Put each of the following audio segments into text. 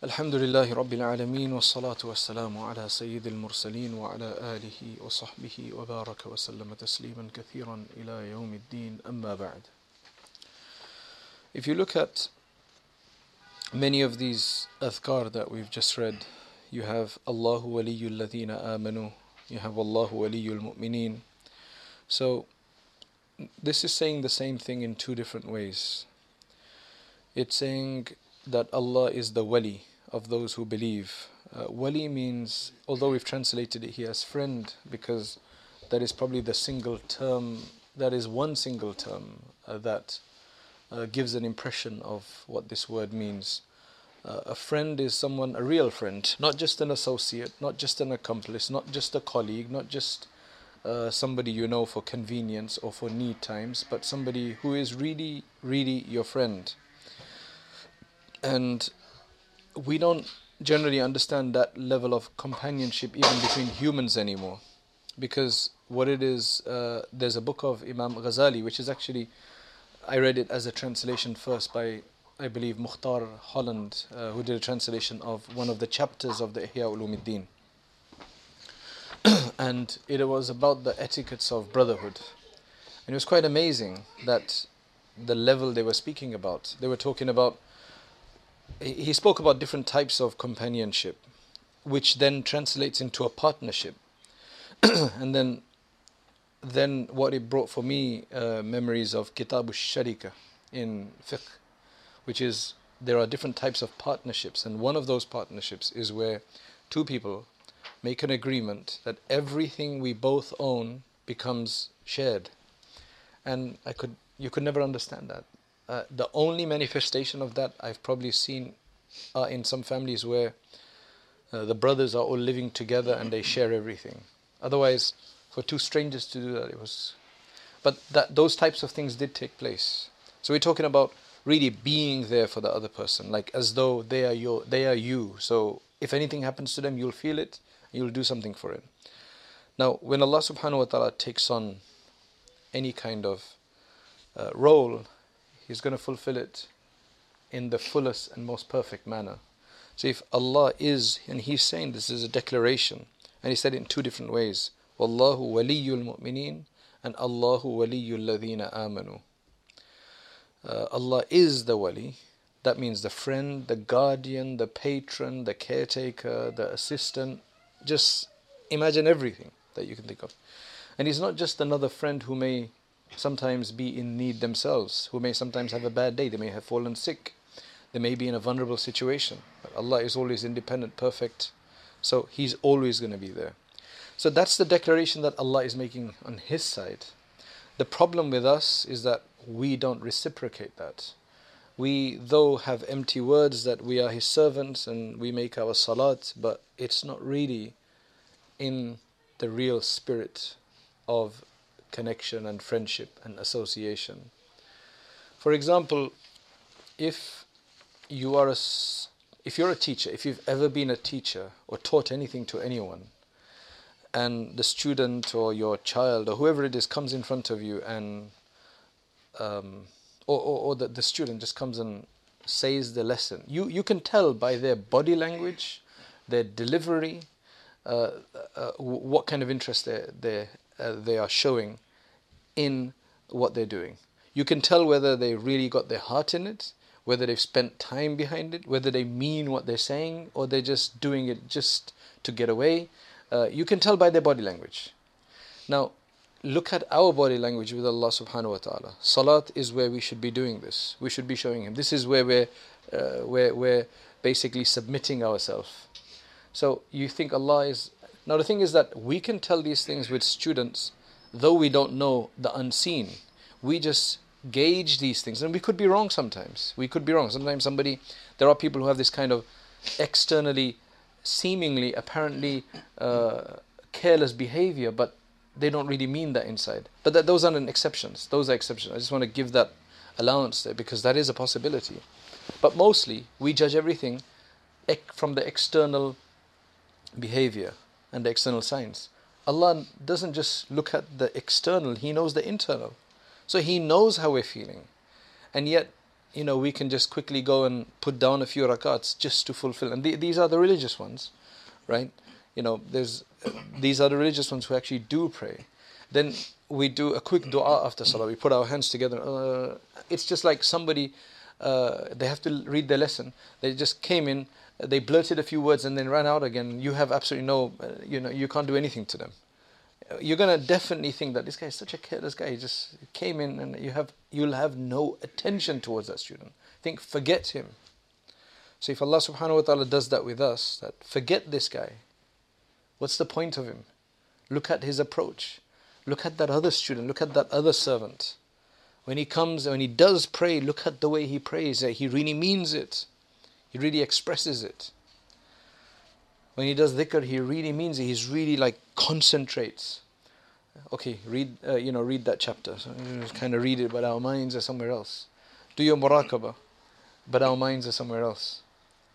Alhamdulillahi Rabbil Alameen, wassalatu wassalamu ala Sayyidil Mursaleen, wa ala alihi wa sahbihi wa baraka wa sallama tasliman kathiran ila yawmiddin, amma ba'd. If you look at many of these adhkar that we've just read, you have Allahu waliyul ladhina amanu, you have Allahu waliyul muminin. So this is saying the same thing in two different ways. It's saying that Allah is the wali of those who believe. Wali means, although we've translated it here as friend, because that is probably the single term, that is one single term that gives an impression of what this word means. A friend is someone, a real friend, not just an associate, not just an accomplice, not just a colleague, not just somebody you know for convenience or for need times, but somebody who is really, really your friend. And we don't generally understand that level of companionship even between humans anymore, because what it is, there's a book of Imam Ghazali, which is actually, I read it as a translation first by, I believe, Mukhtar Holland, who did a translation of one of the chapters of the Ihya Ulumiddin. And it was about the etiquettes of brotherhood. And it was quite amazing that the level they were speaking about. They were talking about, he spoke about different types of companionship, which then translates into a partnership. And then what it brought for me, memories of Kitabush Sharika in fiqh, which is there are different types of partnerships, and one of those partnerships is where two people make an agreement that everything we both own becomes shared. And you could never understand that. The only manifestation of that I've probably seen are in some families where the brothers are all living together and they share everything. Otherwise, for two strangers to do that, it was... But those types of things did take place. So we're talking about really being there for the other person, like as though they are you. So if anything happens to them, you'll feel it, you'll do something for it. Now, when Allah subhanahu wa ta'ala takes on any kind of role, He's going to fulfill it in the fullest and most perfect manner. So if Allah is, and He's saying this is a declaration, and He said it in two different ways, Wallahu waliyul mu'mineen and Allahu waliyul ladhina amanu. Allah is the wali, that means the friend, the guardian, the patron, the caretaker, the assistant. Just imagine everything that you can think of. And He's not just another friend who may sometimes be in need themselves, who may sometimes have a bad day, they may have fallen sick, they may be in a vulnerable situation. But Allah is always independent, perfect, so He's always going to be there. So that's the declaration that Allah is making on His side. The problem with us is that we don't reciprocate that. We, though, have empty words that we are His servants and we make our salat, but it's not really in the real spirit of connection and friendship and association. For example, if you're a teacher, if you've ever been a teacher or taught anything to anyone, and the student or your child or whoever it is comes in front of you and the student just comes and says the lesson, you can tell by their body language, their delivery, what kind of interest they are showing in what they're doing. You can tell whether they really got their heart in it, whether they've spent time behind it, whether they mean what they're saying, or they're just doing it just to get away. You can tell by their body language. Now, look at our body language with Allah subhanahu wa ta'ala. Salat is where we should be doing this. We should be showing Him. This is where we're basically submitting ourselves. So you think Allah is... Now the thing is that we can tell these things with students, though we don't know the unseen. We just gauge these things, and we could be wrong sometimes. We could be wrong. Sometimes there are people who have this kind of externally, seemingly, apparently careless behavior, but they don't really mean that inside. But those aren't exceptions. Those are exceptions. I just want to give that allowance there, because that is a possibility. But mostly, we judge everything from the external behavior and the external signs. Allah doesn't just look at the external, He knows the internal. So He knows how we're feeling. And yet, you know, we can just quickly go and put down a few rakats just to fulfill. And these are the religious ones, right? You know, these are the religious ones who actually do pray. Then we do a quick dua after salah. We put our hands together. It's just like somebody, they have to read their lesson. They just came in, they blurted a few words and then ran out again. You have absolutely no, you know, you can't do anything to them. You're going to definitely think that this guy is such a careless guy. He just came in, and you'll have no attention towards that student. Think, forget him. So if Allah subhanahu wa ta'ala does that with us, that forget this guy. What's the point of him? Look at his approach. Look at that other student. Look at that other servant. When he comes, when he does pray, look at the way he prays. He really means it. He really expresses it. When he does dhikr, he really means it. He's really like concentrates. Okay, read that chapter. So you just kind of read it, but our minds are somewhere else. Do your muraqabah, but our minds are somewhere else.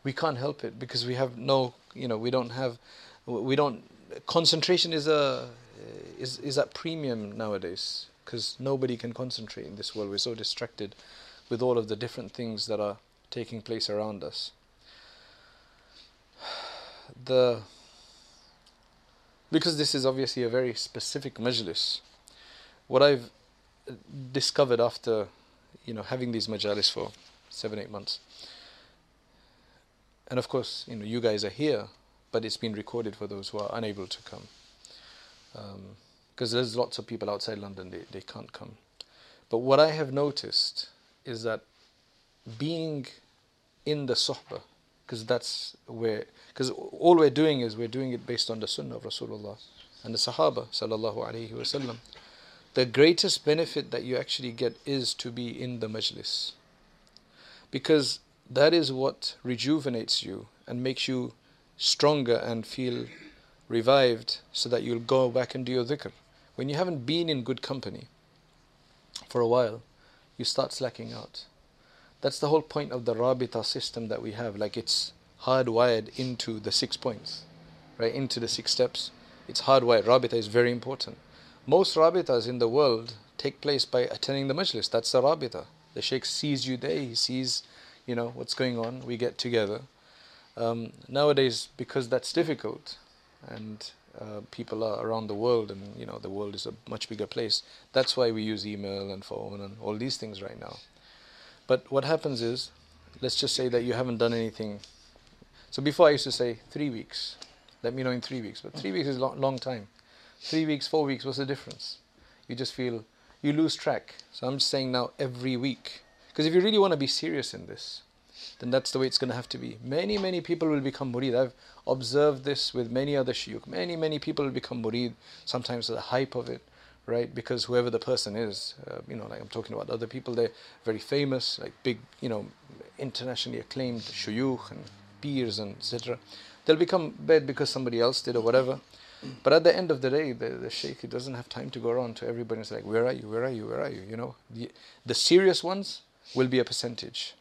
We can't help it because we have no, you know, we don't. Concentration is at premium nowadays because nobody can concentrate in this world. We're so distracted with all of the different things that are taking place around us. Because this is obviously a very specific majlis, what I've discovered after, you know, having these majalis for 7-8 months, and of course, you know, you guys are here, but it's been recorded for those who are unable to come, because there's lots of people outside London, they can't come. But what I have noticed is that being in the sohbah, because all we're doing is we're doing it based on the sunnah of Rasulullah and the Sahaba sallallahu alaihi wasallam. The greatest benefit that you actually get is to be in the majlis, because that is what rejuvenates you and makes you stronger and feel revived, so that you'll go back and do your dhikr. When you haven't been in good company for a while, you start slacking out. That's the whole point of the rabita system that we have. Like, it's hardwired into the 6 points, right? Into the 6 steps. It's hardwired. Rabita is very important. Most rabitas in the world take place by attending the majlis. That's the rabita. The sheikh sees you there. He sees, you know, what's going on. We get together. Nowadays, because that's difficult, and people are around the world, and, you know, the world is a much bigger place. That's why we use email and phone and all these things right now. But what happens is, let's just say that you haven't done anything. So before I used to say 3 weeks. Let me know in 3 weeks. But 3 weeks is a long time. 3 weeks, 4 weeks, what's the difference? You just feel, you lose track. So I'm just saying now every week. Because if you really want to be serious in this, then that's the way it's going to have to be. Many, many people will become murid. I've observed this with many other shuyukh. Many, many people will become murid. Sometimes the hype of it. Right, because whoever the person is, you know, like I'm talking about other people, they're very famous, like big, you know, internationally acclaimed shuyukh and peers and etc. They'll become bad because somebody else did or whatever. But at the end of the day, the sheikh, he doesn't have time to go around to everybody and say, like, where are you, where are you, where are you? You know, the serious ones will be a percentage.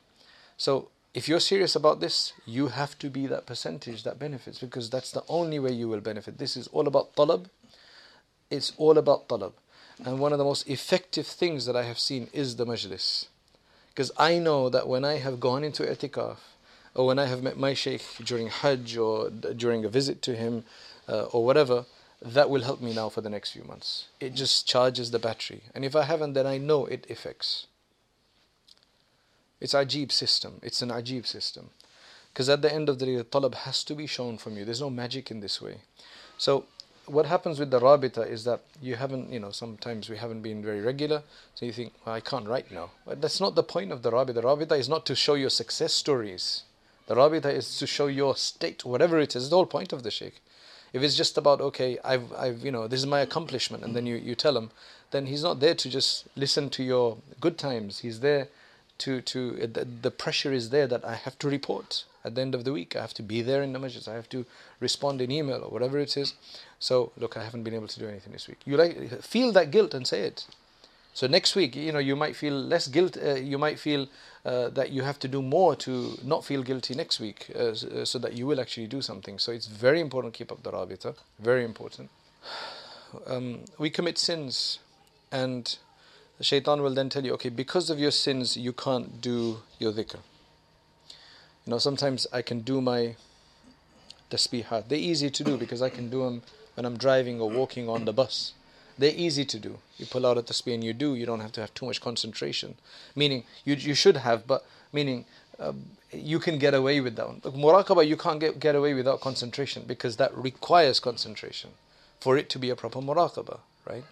So if you're serious about this, you have to be that percentage that benefits, because that's the only way you will benefit. This is all about talab. It's all about talab. And one of the most effective things that I have seen is the majlis. Because I know that when I have gone into i'tikaf, or when I have met my sheikh during hajj, or during a visit to him, or whatever, that will help me now for the next few months. It just charges the battery. And if I haven't, then I know it affects. It's ajeeb system. It's an ajeeb system. Because at the end of the day, the talab has to be shown from you. There's no magic in this way. So what happens with the rabita is that you haven't, you know, sometimes we haven't been very regular, so you think, well, I can't write now. But that's not the point of the rabita. The rabita is not to show your success stories. The rabita is to show your state, whatever it is. The whole point of the sheikh. If it's just about, okay, I've, you know, this is my accomplishment, and then you tell him, then he's not there to just listen to your good times. He's there to the pressure is there that I have to report at the end of the week. I have to be there in the majlis. I have to respond in email or whatever it is. So, look, I haven't been able to do anything this week. You like feel that guilt and say it. So next week, you know, you might feel less guilt. You might feel that you have to do more to not feel guilty next week, so that you will actually do something. So it's very important to keep up the rabita. Very important. We commit sins, and The shaitan will then tell you, okay, because of your sins, you can't do your dhikr. You know, sometimes I can do my tasbihah. They're easy to do because I can do them when I'm driving or walking on the bus. They're easy to do. You pull out a tasbih and you do. You don't have to have too much concentration. Meaning, you should have, but meaning you can get away with that one. Like, muraqabah, you can't get away without concentration because that requires concentration for it to be a proper muraqabah, right?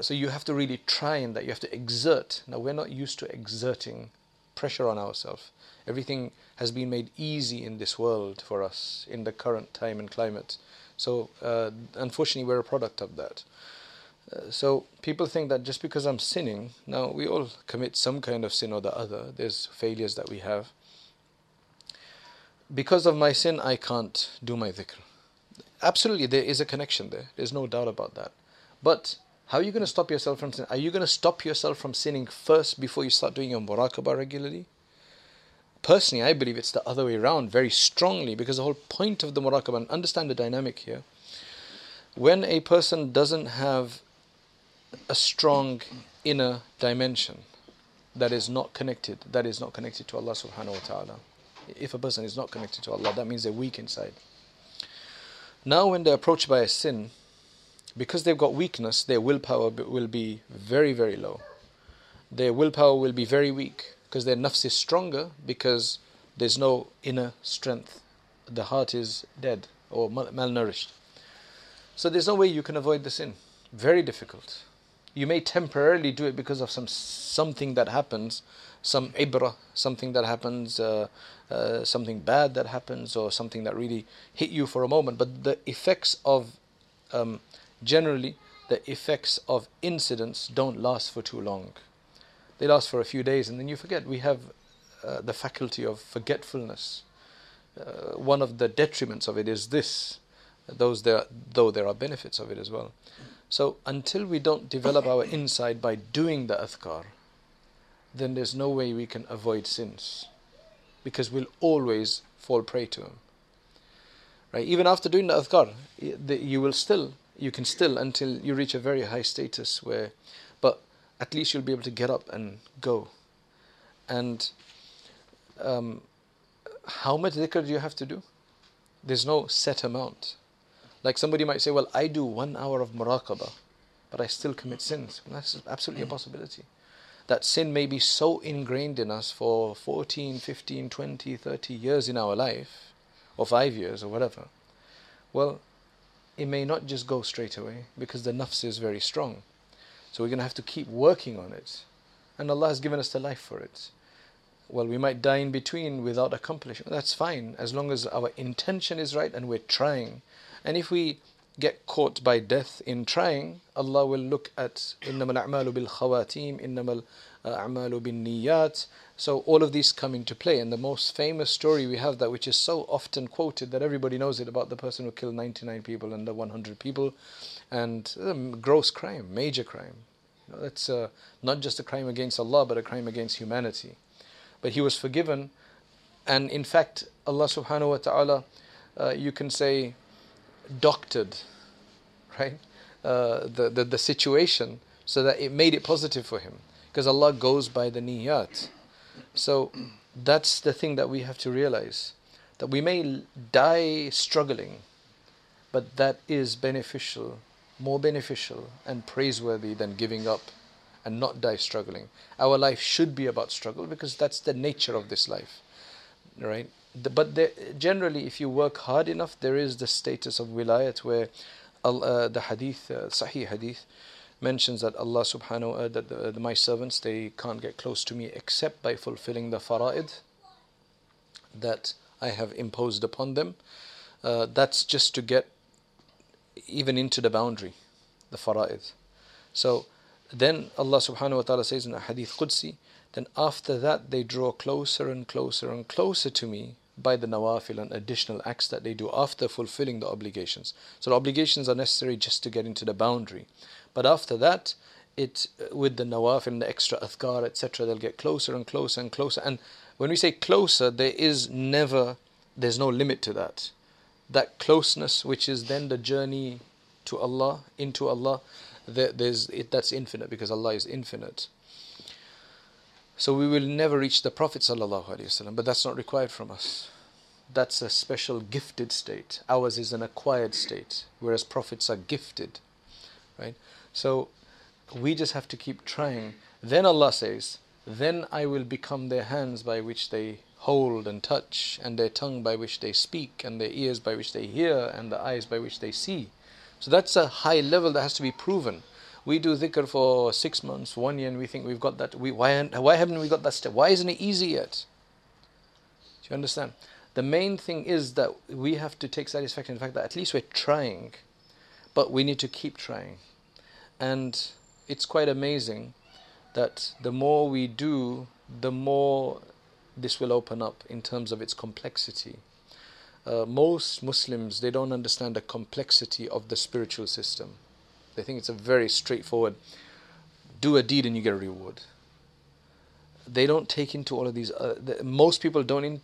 So you have to really try in that. You have to exert. Now, we're not used to exerting pressure on ourselves. Everything has been made easy in this world for us in the current time and climate. So, unfortunately, we're a product of that. So, people think that just because I'm sinning, now we all commit some kind of sin or the other. There's failures that we have. Because of my sin, I can't do my dhikr. Absolutely, there is a connection there. There's no doubt about that. But how are you going to stop yourself from sinning? Are you going to stop yourself from sinning first before you start doing your muraqabah regularly? Personally, I believe it's the other way around very strongly, because the whole point of the muraqabah, and understand the dynamic here, when a person doesn't have a strong inner dimension that is not connected, to Allah subhanahu wa ta'ala. If a person is not connected to Allah, that means they're weak inside. Now when they're approached by a sin, because they've got weakness, their willpower will be very, very low. Their willpower will be very weak because their nafs is stronger, because there's no inner strength. The heart is dead or malnourished. So there's no way you can avoid the sin. Very difficult. You may temporarily do it because of something that happens, some ibrah, something that happens, something bad that happens, or something that really hit you for a moment. But the effects of generally, the effects of incidents don't last for too long. They last for a few days and then you forget. We have the faculty of forgetfulness. One of the detriments of it is this, though there are benefits of it as well. So until we don't develop our inside by doing the adhkar, then there's no way we can avoid sins, because we'll always fall prey to them. Right? Even after doing the adhkar, you can still, until you reach a very high status where, but at least you'll be able to get up and go. And how much dhikr do you have to do? There's no set amount. Like somebody might say, well, I do 1 hour of muraqabah, but I still commit sins. And that's absolutely a possibility. That sin may be so ingrained in us for 14, 15, 20, 30 years in our life, or 5 years, or whatever. Well, it may not just go straight away, because the nafs is very strong. So we're going to have to keep working on it. And Allah has given us the life for it. Well, we might die in between without accomplishment. That's fine, as long as our intention is right and we're trying. And if we get caught by death in trying, Allah will look at إِنَّمَا الْأَعْمَالُ بِالْخَوَاتِيمِ إِنَّمَا الْأَعْمَالُ بِالنِّيَّاتِ. So all of these come into play. And the most famous story we have, that which is so often quoted that everybody knows it, about the person who killed 99 people and the 100 people. And gross crime, major crime. You know, that's not just a crime against Allah, but a crime against humanity. But he was forgiven. And in fact, Allah subhanahu wa ta'ala, you can say, doctored, right, the situation, so that it made it positive for him, because Allah goes by the niyyat. So that's the thing that we have to realize, that we may die struggling, but that is beneficial, more beneficial and praiseworthy than giving up and not die struggling. Our life should be about struggle, because that's the nature of this life, right? But generally, if you work hard enough, there is the status of wilayat, where the hadith, Sahih hadith, mentions that Allah subhanahu wa ta'ala, that my servants, they can't get close to me except by fulfilling the fara'id that I have imposed upon them. That's just to get even into the boundary, the fara'id. So then Allah subhanahu wa ta'ala says in a hadith Qudsi, then after that they draw closer and closer and closer to me by the nawafil and additional acts that they do after fulfilling the obligations. So the obligations are necessary just to get into the boundary. But after that, with the nawafil and the extra adhkar, etc., they'll get closer and closer and closer. And when we say closer, there's no limit to that. That closeness, which is then the journey to Allah, into Allah, that's infinite, because Allah is infinite. So we will never reach the Prophet ﷺ, but that's not required from us. That's a special gifted state. Ours is an acquired state, whereas prophets are gifted, right? So we just have to keep trying. Then Allah says, then I will become their hands by which they hold and touch, and their tongue by which they speak, and their ears by which they hear, and the eyes by which they see. So that's a high level that has to be proven. We do dhikr for 6 months, 1 year, and we think we've got that. Why haven't we got that step? Why isn't it easy yet? Do you understand? The main thing is that we have to take satisfaction in the fact that at least we're trying. But we need to keep trying. And it's quite amazing that the more we do, the more this will open up in terms of its complexity. Most Muslims, they don't understand the complexity of the spiritual system. They think it's a very straightforward, do a deed and you get a reward. They don't take into all of these. Most people don't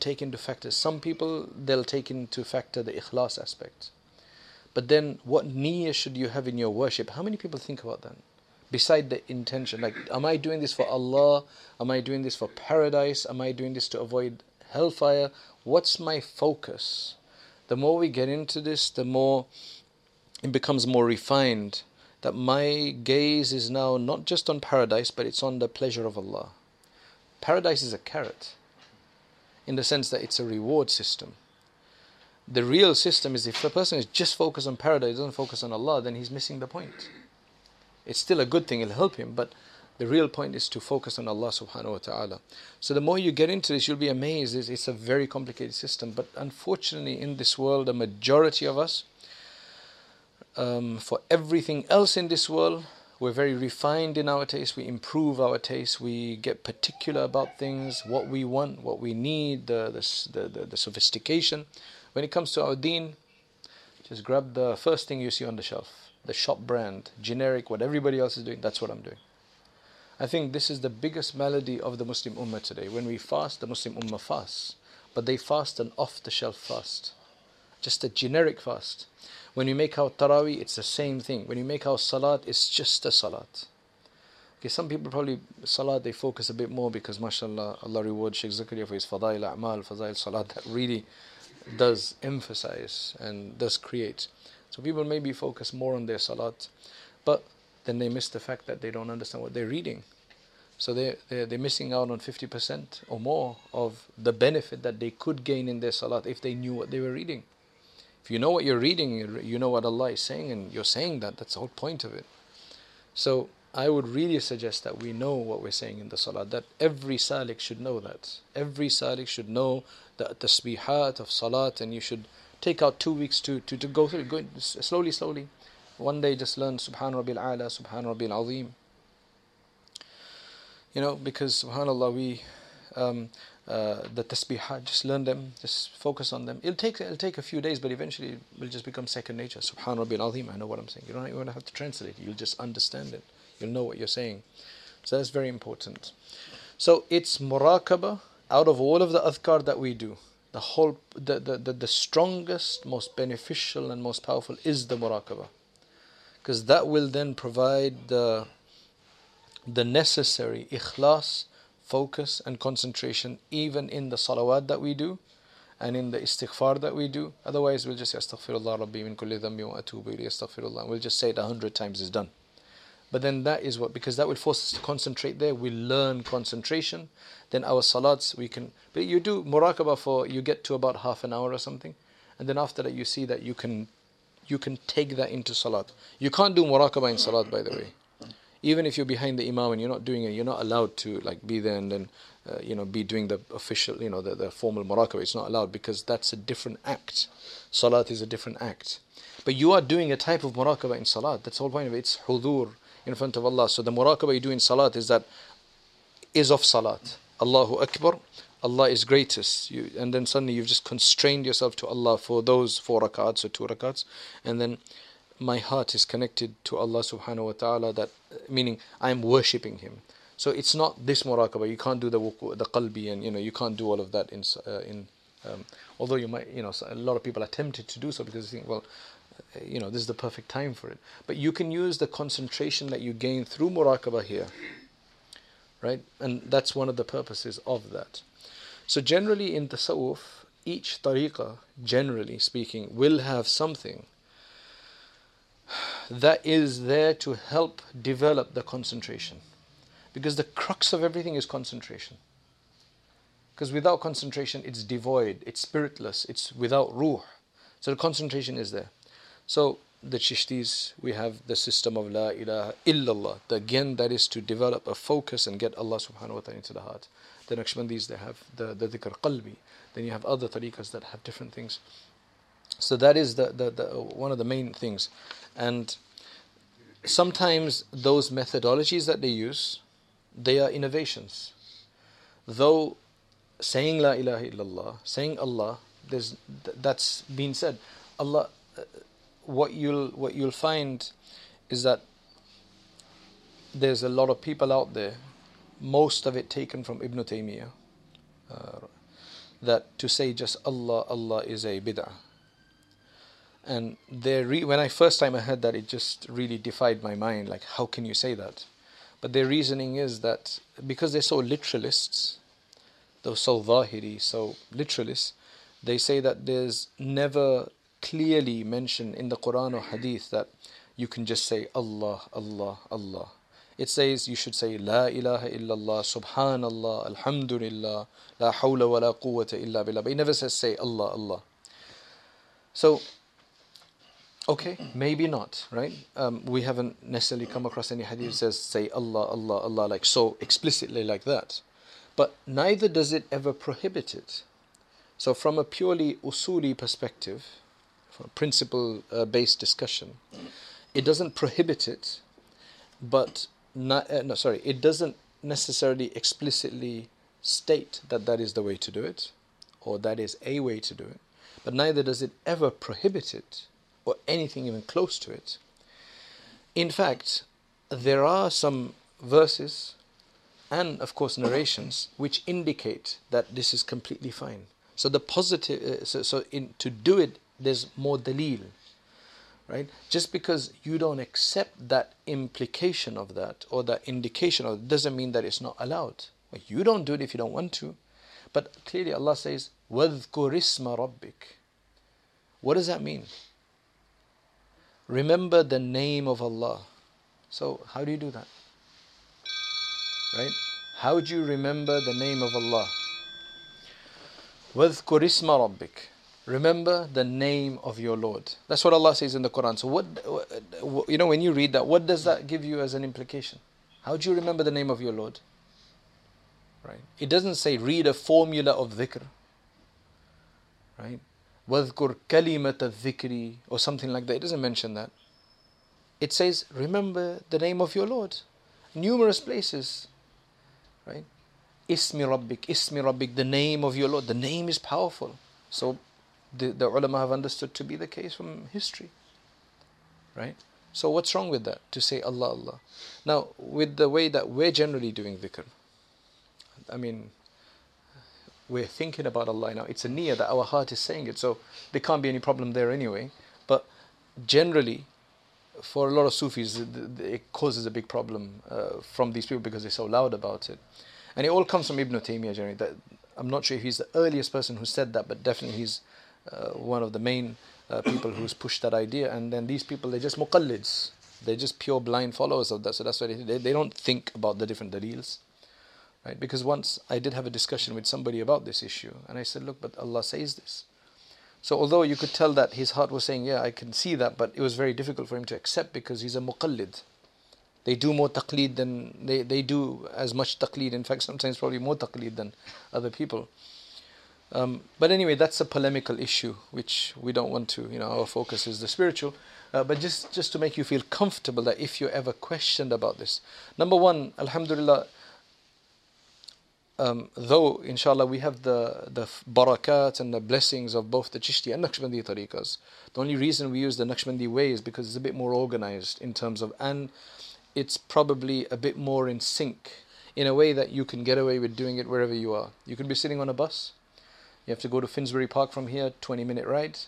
take into factors. Some people, they'll take into factor the ikhlas aspect. But then, what niyyah should you have in your worship? How many people think about that? Beside the intention, like, am I doing this for Allah? Am I doing this for paradise? Am I doing this to avoid hellfire? What's my focus? The more we get into this, the more it becomes more refined, that my gaze is now not just on paradise, but it's on the pleasure of Allah. Paradise is a carrot, in the sense that it's a reward system. The real system is, if the person is just focused on paradise, doesn't focus on Allah, then he's missing the point. It's still a good thing, it'll help him, but the real point is to focus on Allah subhanahu wa ta'ala. So the more you get into this, you'll be amazed. It's a very complicated system, but unfortunately in this world, the majority of us, for everything else in this world, we're very refined in our taste. We improve our taste. We get particular about things, what we want, what we need, the sophistication. When it comes to our deen, just grab the first thing you see on the shelf, the shop brand, generic, what everybody else is doing, that's what I'm doing. I think this is the biggest malady of the Muslim Ummah today. When we fast, the Muslim Ummah fasts, but they fast an off-the-shelf fast. Just a generic fast. When we make our tarawih, it's the same thing. When we make our salat, it's just a salat. Okay, some people probably, salat, they focus a bit more because, mashallah, Allah rewards Sheikh Zakaria for his fadail a'mal, fadail salat, that really does emphasize and does create. So people maybe focus more on their salat, but then they miss the fact that they don't understand what they're reading. So they're missing out on 50% or more of the benefit that they could gain in their salat if they knew what they were reading. If you know what you're reading, you know what Allah is saying, and you're saying that. That's the whole point of it. So I would really suggest that we know what we're saying in the salat, that every salik should know that. Every salik should know the tasbihat of salat, and you should take out 2 weeks to go through it. Go slowly, slowly. One day just learn Subhan Rabbil A'la, Subhan Rabbil Azim. You know, because subhanAllah, we... the tasbihah, just learn them, just focus on them. It'll take a few days, but eventually it will just become second nature. Subhan Rabbil Azim, I know what I'm saying. You don't even have to translate it. You'll just understand it. You'll know what you're saying. So that's very important. So it's muraqabah. Out of all of the adhkar that we do, the strongest, most beneficial and most powerful is the muraqabah, because that will then provide the necessary ikhlas, focus and concentration, even in the salawat that we do and in the istighfar that we do. Otherwise we'll just say astaghfirullah rabbi min kulli dhambi wa atubu ilayhi astaghfirullah. We'll just say it 100 times, is done. But then that is what, because that will force us to concentrate there. We learn concentration. Then our salats we can, but you do muraqabah for, you get to about half an hour or something, and then after that you see that you can take that into salat. You can't do muraqabah in salat, by the way. Even if you're behind the imam and you're not doing it, you're not allowed to like be there and then be doing the official, the formal muraqabah. It's not allowed, because that's a different act. Salat is a different act. But you are doing a type of muraqabah in salat. That's the whole point of it. It's hudur in front of Allah. So the muraqabah you do in salat is of salat. Allahu Akbar. Allah is greatest. And then suddenly you've just constrained yourself to Allah for those 4 rakats or 2 rakats, and then my heart is connected to Allah subhanahu wa ta'ala, that meaning I'm worshipping him. So it's not this muraqabah. You can't do the wuku, the qalbi, and you can't do all of that in although you might, a lot of people are tempted to do so, because they think, well, you know, this is the perfect time for it. But you can use the concentration that you gain through muraqabah here, right? And that's one of the purposes of that. So generally in tasawwuf, each tariqah, generally speaking, will have something that is there to help develop the concentration, because the crux of everything is concentration. Because without concentration, it's devoid, it's spiritless, it's without ruh. So the concentration is there. So the Chishtis, we have the system of La ilaha illallah. Again, that is to develop a focus and get Allah subhanahu wa ta'ala into the heart. The Naqshbandis, they have the dhikr qalbi. Then you have other tariqas that have different things. So that is the one of the main things. And sometimes those methodologies that they use, they are innovations. Though saying La ilaha illallah, saying Allah, that's been said. Allah, what you'll find is that there's a lot of people out there, most of it taken from Ibn Taymiyyah, that to say just Allah, Allah is a bid'ah. And when first time I heard that, it just really defied my mind. Like, how can you say that? But their reasoning is that because they're so literalists, they're so zahiri, so literalists, they say that there's never clearly mentioned in the Quran or Hadith that you can just say Allah, Allah, Allah. It says you should say La ilaha illallah, Subhanallah, Alhamdulillah, La hawla wa la quwwata illa billah. But it never says say Allah, Allah. So, okay, maybe not, right? We haven't necessarily come across any hadith that says say Allah, Allah, Allah, like so explicitly like that. But neither does it ever prohibit it. So from a purely usuli perspective, from a principle-based discussion, it doesn't prohibit it, but it doesn't necessarily explicitly state that that is the way to do it, or that is a way to do it, but neither does it ever prohibit it, or anything even close to it. In fact, there are some verses and, of course, narrations which indicate that this is completely fine. So the positive, to do it, there's more dalil, right? Just because you don't accept that implication of that or that indication of it doesn't mean that it's not allowed. Like, you don't do it if you don't want to, but clearly Allah says, "Wadhkur isma rabbik." What does that mean? Remember the name of Allah. So how do you do that? Right? How do you remember the name of Allah? وَذْكُرْ اسْمَ رَبِّكَ. Remember the name of your Lord. That's what Allah says in the Quran. So what, you know, when you read that, what does that give you as an implication? How do you remember the name of your Lord? Right? It doesn't say read a formula of dhikr. Right? وَذْكُرْ كَلِمَةَ الذِّكْرِ or something like that. It doesn't mention that. It says remember the name of your Lord. Numerous places. Right? Ismi Rabbik, the name of your Lord. The name is powerful. So the ulama have understood to be the case from history. Right? So what's wrong with that? To say Allah, Allah. Now, with the way that we're generally doing dhikr, I mean, we're thinking about Allah now. It's a niyyah that our heart is saying it, so there can't be any problem there anyway. But generally, for a lot of Sufis, it causes a big problem from these people because they're so loud about it. And it all comes from Ibn Taymiyyah, generally. I'm not sure if he's the earliest person who said that, but definitely he's one of the main people who's pushed that idea. And then these people, they're just muqallids. They're just pure blind followers of that. So that's why they don't think about the different dalils. Right? Because once I did have a discussion with somebody about this issue, and I said, look, but Allah says this. So although you could tell that his heart was saying, yeah, I can see that, but it was very difficult for him to accept because he's a muqallid. They do more taqleed than, they do as much taqleed, in fact sometimes probably more taqleed than other people. But anyway, that's a polemical issue which we don't want to, you know, our focus is the spiritual. But just to make you feel comfortable that if you're ever questioned about this. Number one, alhamdulillah, though inshallah we have the barakat and the blessings of both the Chishti and Naqshbandi tariqas. The only reason we use the Naqshbandi way is because it's a bit more organized in terms of, and it's probably a bit more in sync in a way that you can get away with doing it wherever you are. You can be sitting on a bus. You have to go to Finsbury Park from here, 20-minute ride.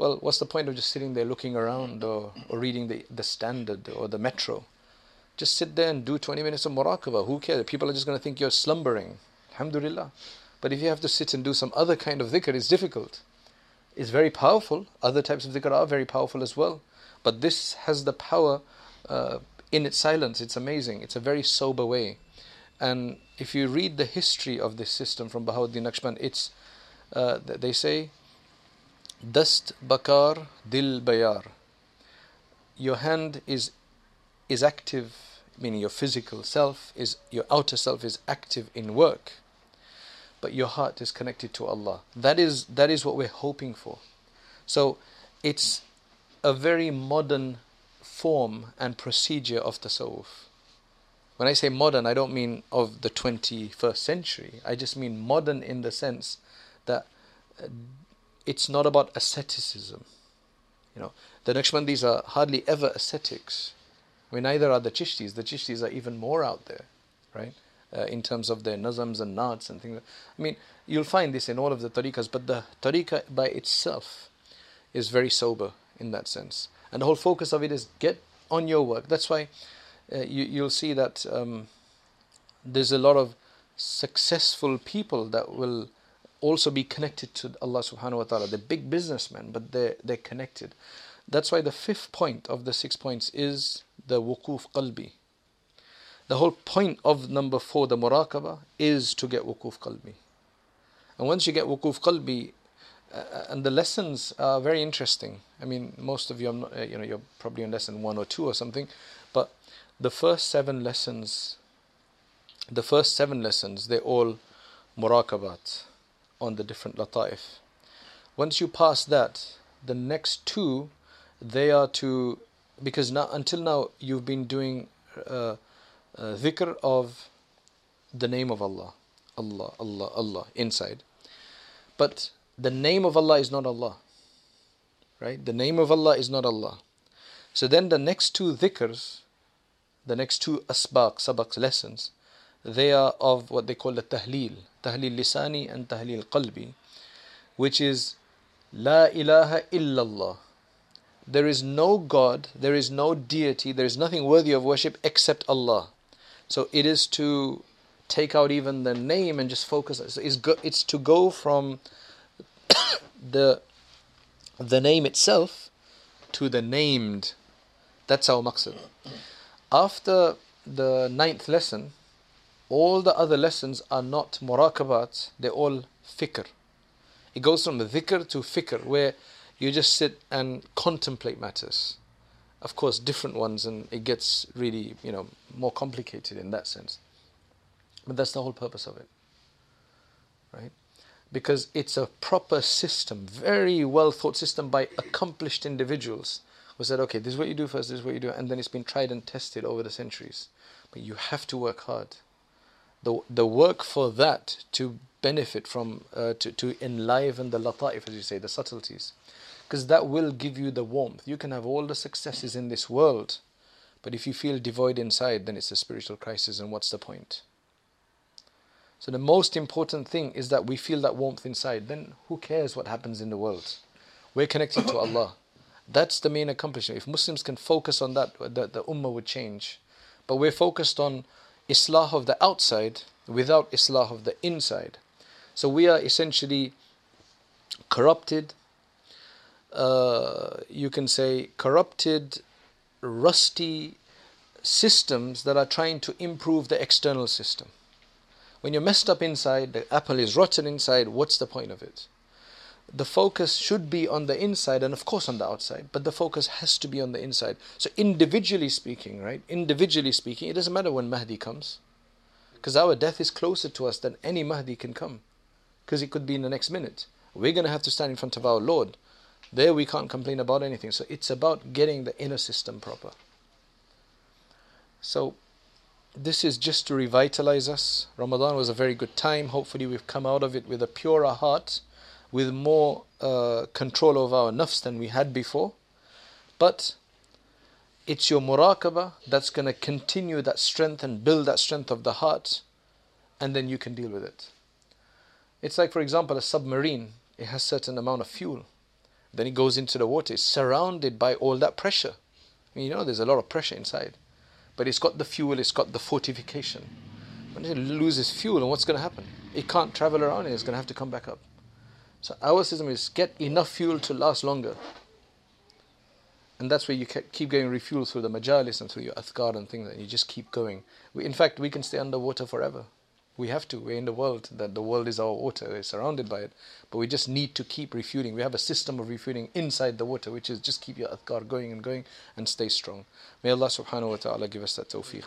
well, what's the point of just sitting there looking around or reading the Standard or the Metro? Just sit there and do 20 minutes of muraqabah. Who cares? People are just going to think you're slumbering. Alhamdulillah. But if you have to sit and do some other kind of dhikr, it's difficult. It's very powerful. Other types of dhikr are very powerful as well. But this has the power in its silence. It's amazing. It's a very sober way. And if you read the history of this system from Bahauddin Naqshband, it's, they say, Dast bakar dil bayar. Your hand is active, meaning your physical self, is your outer self is active in work. But your heart is connected to Allah. That is what we're hoping for. So it's a very modern form and procedure of tasawwuf. When I say modern, I don't mean of the 21st century. I just mean modern in the sense that it's not about asceticism. You know, the Naqshbandis are hardly ever ascetics. I mean, neither are the Chishtis. The Chishtis are even more out there, right? In terms of their nazams and naats and things. I mean, you'll find this in all of the tariqas, but the tariqa by itself is very sober in that sense. And the whole focus of it is get on your work. That's why you'll see that there's a lot of successful people that will also be connected to Allah subhanahu wa ta'ala. They're big businessmen, but they're connected. That's why the fifth point of the 6 points is the wukuf qalbi. The whole point of number 4, the muraqabah, is to get wukuf qalbi. And once you get wukuf qalbi, and the lessons are very interesting. I mean, most of you, you're probably in lesson 1 or 2 or something. But the first 7 lessons, they're all muraqabat on the different lataif. Once you pass that, the next 2, they are to, because now, until now you've been doing dhikr of the name of Allah, Allah, Allah, Allah inside, but the name of Allah is not Allah, right? The name of Allah is not Allah. So then the next 2 dhikrs, the next 2 sabaqs lessons, they are of what they call the tahleel lisani and tahleel qalbi, which is la ilaha illallah. There is no God, there is no deity, there is nothing worthy of worship except Allah. So it is to take out even the name and just focus. So it's to go from the name itself to the named. That's our maqsad. After the 9th lesson, all the other lessons are not muraqabat, they're all fikr. It goes from dhikr to fikr, where you just sit and contemplate matters. Of course, different ones, and it gets really, more complicated in that sense. But that's the whole purpose of it, right? Because it's a proper system, very well thought system by accomplished individuals who said, okay, this is what you do first, this is what you do, and then it's been tried and tested over the centuries. But you have to work hard. The work for that to benefit from, to enliven the lataif, as you say, the subtleties. Because that will give you the warmth. You can have all the successes in this world, but if you feel devoid inside, then it's a spiritual crisis, and what's the point? So the most important thing is that we feel that warmth inside. Then who cares what happens in the world? We're connected to Allah. That's the main accomplishment. If Muslims can focus on that, the ummah would change. But we're focused on islah of the outside without islah of the inside. So we are essentially corrupted, you can say corrupted, rusty systems that are trying to improve the external system. When you're messed up inside, the apple is rotten inside, what's the point of it? The focus should be on the inside and of course on the outside, but the focus has to be on the inside. So individually speaking, right? Individually speaking, it doesn't matter when Mahdi comes, because our death is closer to us than any Mahdi can come, because it could be in the next minute. We're going to have to stand in front of our Lord. There we can't complain about anything. So it's about getting the inner system proper. So this is just to revitalize us. Ramadan was a very good time. Hopefully we've come out of it with a purer heart, with more control over our nafs than we had before. But it's your muraqabah that's going to continue that strength and build that strength of the heart, and then you can deal with it. It's like, for example, a submarine. It has a certain amount of fuel. Then it goes into the water. It's surrounded by all that pressure. I mean, you know, there's a lot of pressure inside. But it's got the fuel, it's got the fortification. When it loses fuel, and what's going to happen? It can't travel around it, it's going to have to come back up. So our system is get enough fuel to last longer. And that's where you keep getting refueled through the majalis and through your athkar and things, and you just keep going. In fact, we can stay underwater forever. We have to. We're in the world. The world is our water. We're surrounded by it. But we just need to keep refueling. We have a system of refueling inside the water, which is just keep your adhkar going and stay strong. May Allah subhanahu wa ta'ala give us that tawfiq.